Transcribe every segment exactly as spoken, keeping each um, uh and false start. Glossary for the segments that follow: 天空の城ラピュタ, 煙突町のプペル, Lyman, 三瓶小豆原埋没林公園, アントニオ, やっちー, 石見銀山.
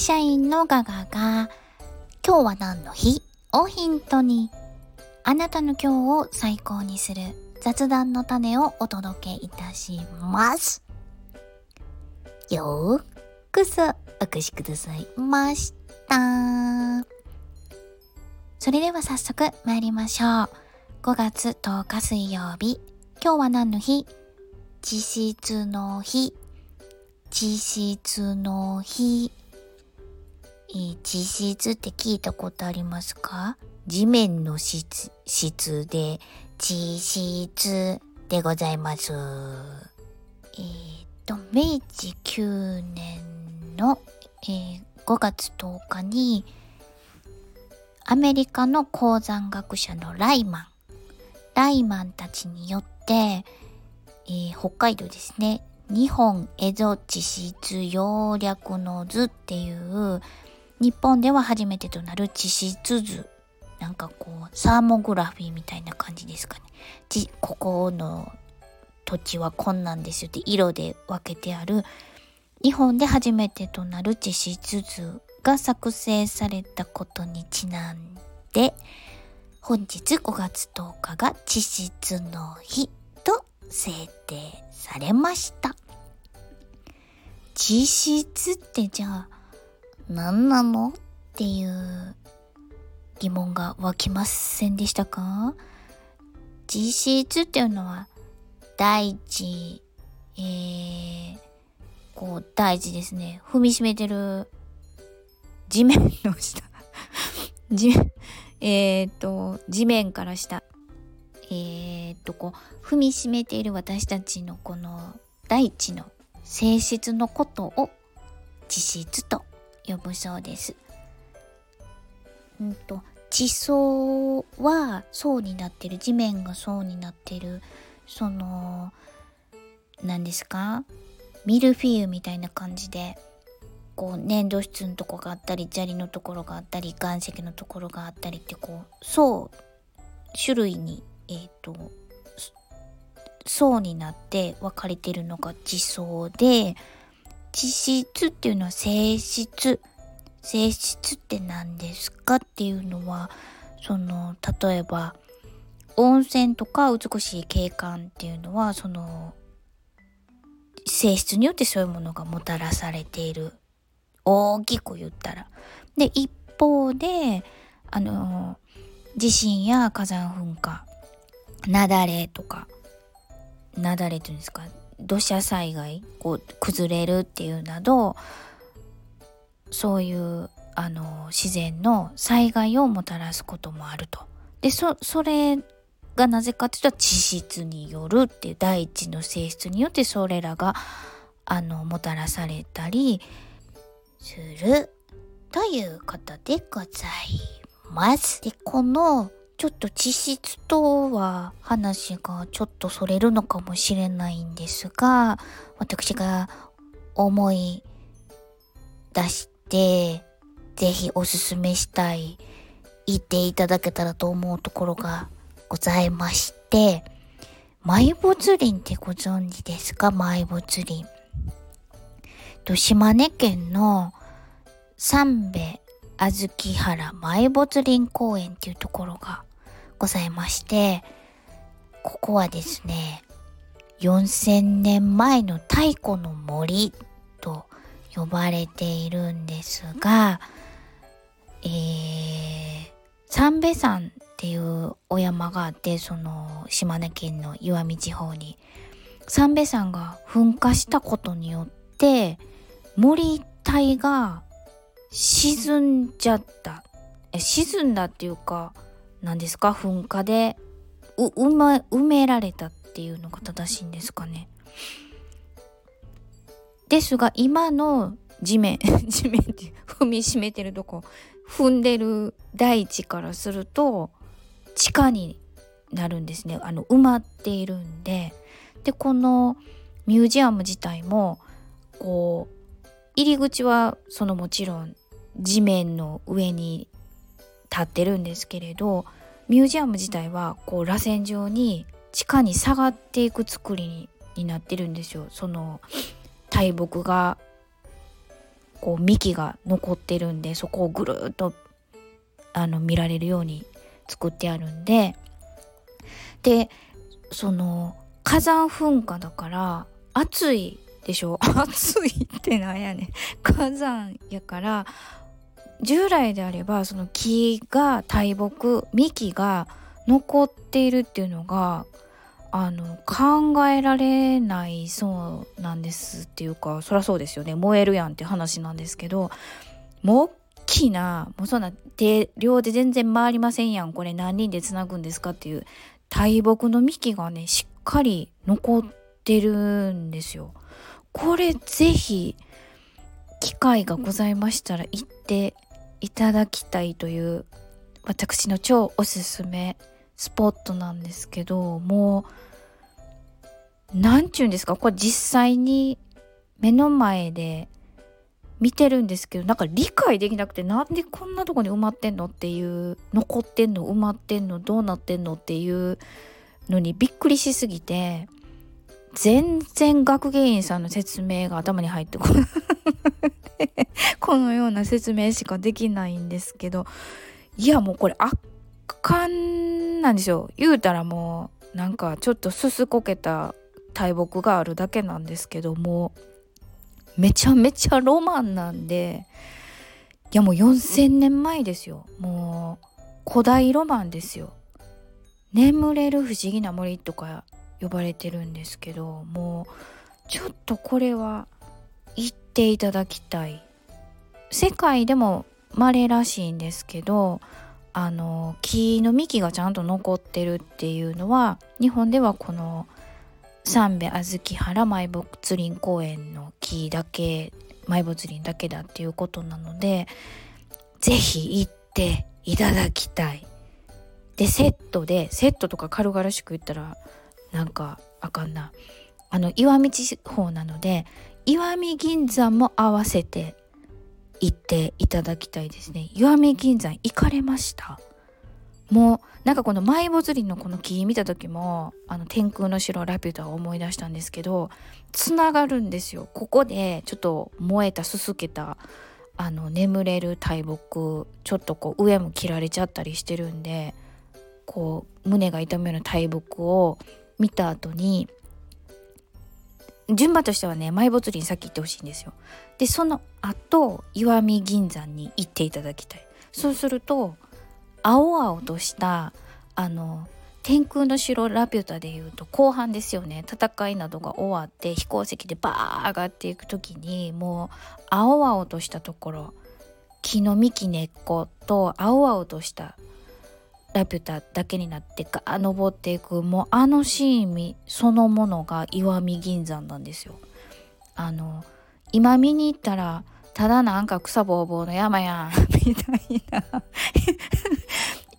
会社員のガガが今日は何の日をヒントにあなたの今日を最高にする雑談の種をお届けいたします。ようこそお越しくださいました。それでは早速参りましょう。ごがつとおか水曜日、今日は何の日？実質の日、実質の日。えー、実質って聞いたことありますか？地面の質、質で実質でございます。えーと、めいじきゅうねんの、えー、ごがつとおかにアメリカの鉱山学者のライマン、ライマンたちによって、えー、北海道ですね、日本蝦夷地質要略の図っていう日本では初めてとなる地質図、なんかこうサーモグラフィーみたいな感じですかね。ちここの土地はこんなんですよって色で分けてある日本で初めてとなる地質図が作成されたことにちなんで、本日ごがつとおかが地質の日と制定されました。地質ってじゃあ何なのっていう疑問が湧きませんでしたか？地質っていうのは大地、えー、こう大地ですね、踏みしめてる地面の下地面えーと、地面から下、えーと、こう踏みしめている私たちのこの大地の性質のことを地質と呼ぶそうです。うんと、地層は層になってる、地面が層になってる、その何ですか、ミルフィーユみたいな感じで。こう粘土質のとこがあったり、砂利のところがあったり、岩石のところがあったりって、こう層種類にえーと層になって分かれてるのが地層で、地質っていうのは性質、性質って何ですかっていうのは、その例えば温泉とか美しい景観っていうのはその性質によってそういうものがもたらされている。大きく言ったら。で、一方で、あのー、地震や火山噴火、雪崩とか、雪崩っていうんですか、土砂災害、こう崩れるっていうなど、そういう、あのー、自然の災害をもたらすこともあると。で、そ、それがなぜかというと、地質によるっていう、大地の性質によってそれらが、あのー、もたらされたり、するということでございます。で、このちょっと地質とは話がちょっとそれるのかもしれないんですが、私が思い出してぜひおすすめしたい、言っていただけたらと思うところがございまして、埋没林ってご存知ですか？埋没林。島根県の三瓶あずき原埋没林公園っていうところがございまして、ここはですね、よんせんねんまえの太古の森と呼ばれているんですが、えー、三瓶山っていうお山があって、その島根県の石見地方に三瓶山が噴火したことによって森一帯が沈んじゃった、え沈んだっていうか何ですか、噴火でう埋め、埋められたっていうのが正しいんですかね。ですが今の地面地面って踏みしめてるとこ、踏んでる大地からすると地下になるんですね。あの埋まっているんで、でこのミュージアム自体もこう入り口はそのもちろん地面の上に立ってるんですけれど、ミュージアム自体はこう螺旋状に地下に下がっていく作りになってるんですよ。その大木がこう幹が残ってるんで、そこをぐるっとあの見られるように作ってあるんで、でその火山噴火だから暑いでしょ暑いってなんやねん火山やから、従来であればその木が大木、幹が残っているっていうのがあの考えられないそうなんですっていうか、そりゃそうですよね、燃えるやんって話なんですけど、もう大きなもうそんな手量で全然回りませんやん、これ何人でつなぐんですかっていう大木の幹がねしっかり残ってるんですよ。これぜひ機会がございましたら行っていただきたいという私の超おすすめスポットなんですけど、もうなんちゅうんですか、これ実際に目の前で見てるんですけど、なんか理解できなくて、なんでこんなとこに埋まってんのっていう、残ってんの埋まってんのどうなってんのっていうのにびっくりしすぎて、全然学芸員さんの説明が頭に入ってこないこのような説明しかできないんですけど、いやもうこれ圧巻なんですよ。言うたらもうなんかちょっとすすこけた大木があるだけなんですけども、めちゃめちゃロマンなんで、いやもうよんせんねんまえですよ。もう古代ロマンですよ。眠れる不思議な森とか呼ばれてるんですけど、もうちょっとこれは行っていただきたい。世界でも稀らしいんですけど、あの木の幹がちゃんと残ってるっていうのは、日本ではこの三瓶小豆原埋没林公園の木だけ、埋没林だけだっていうことなので、ぜひ行っていただきたい。でセットで、セットとか軽々しく言ったらなんかあかんな、あの石見地方なので石見銀山も合わせて行っていただきたいですね。石見銀山行かれました？もうなんかこの埋没林のこの木見た時も、あの天空の城ラピュタを思い出したんですけど、つながるんですよ。ここでちょっと燃えたすすけたあの眠れる大木、ちょっとこう上も切られちゃったりしてるんで、こう胸が痛むような大木を見た後に、順番としてはね埋没林先行ってほしいんですよ。でその後石見銀山に行っていただきたい。そうすると青々としたあの天空の城ラピュタでいうと後半ですよね、戦いなどが終わって飛行石でバー上がっていく時に、もう青々としたところ、木の幹根っこと青々としたラピュタだけになってガー登っていく、もうあのシーンそのものが石見銀山なんですよ。あの今見に行ったらただなんか草ぼうぼうの山やんみたいな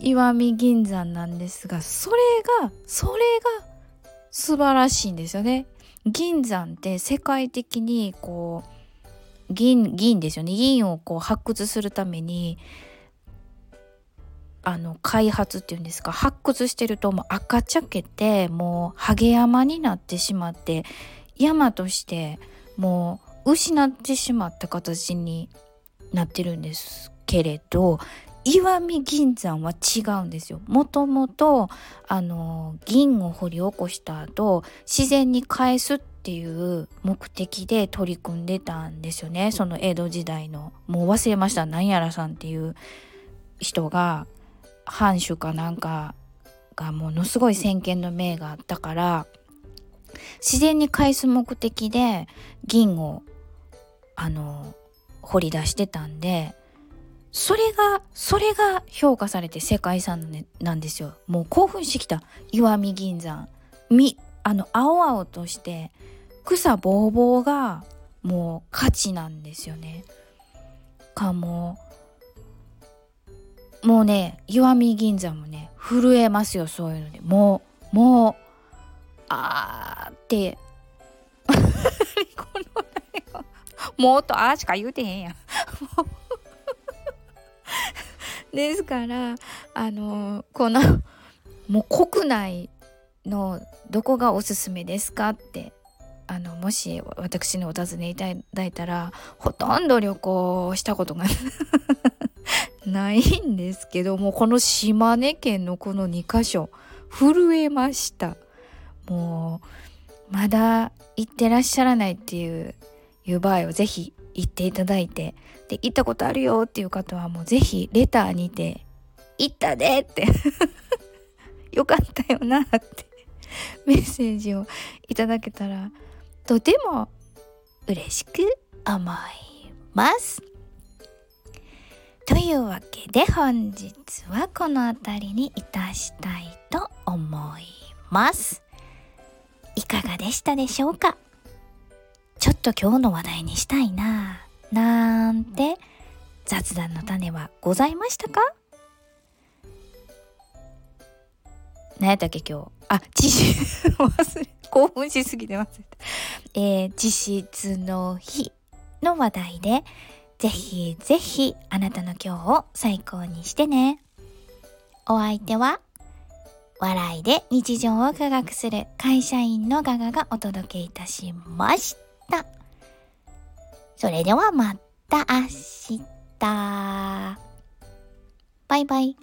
石見銀山なんですが、それがそれが素晴らしいんですよね。銀山って世界的にこう銀銀ですよね、銀をこう発掘するためにあの開発っていうんですか、発掘してるともう赤ちゃけて、もうハゲ山になってしまって、山としてもう失ってしまった形になってるんですけれど、石見銀山は違うんですよ。もともとあの銀を掘り起こした後、自然に返すっていう目的で取り組んでたんですよね。その江戸時代の、もう忘れました、なんやらさんっていう人が、藩主かなんかがものすごい先見の明があったから、自然に返す目的で銀をあの掘り出してたんで、それがそれが評価されて世界遺産なんですよ。もう興奮してきた。石見銀山みあの青々として草ぼうぼうがもう価値なんですよね。かももうね、石見銀山もね震えますよ、そういうので。もうもうあーってこのねもうとあーしか言うてへんやんですからあのこのもう国内のどこがおすすめですかってあのもし私にお尋ねいただいたら、ほとんど旅行したことがないんですけど、もうこの島根県のこのにかしょ震えました。もうまだ行ってらっしゃらないっていういう場合はぜひ行っていただいて、で行ったことあるよっていう方はもうぜひレターにて行ったでってよかったよなってメッセージをいただけたらとても嬉しく思います。というわけで本日はこのあたりにいたしたいと思います。いかがでしたでしょうか。ちょっと今日の話題にしたいなぁなんて雑談の種はございましたか。何やったっけ今日、あ、知識忘れ興奮しすぎて忘れた、えー、実質の日の話題で、ぜひぜひあなたの今日を最高にしてね。お相手は笑いで日常を科学する会社員のガガがお届けいたしました。それではまた明日、バイバイ。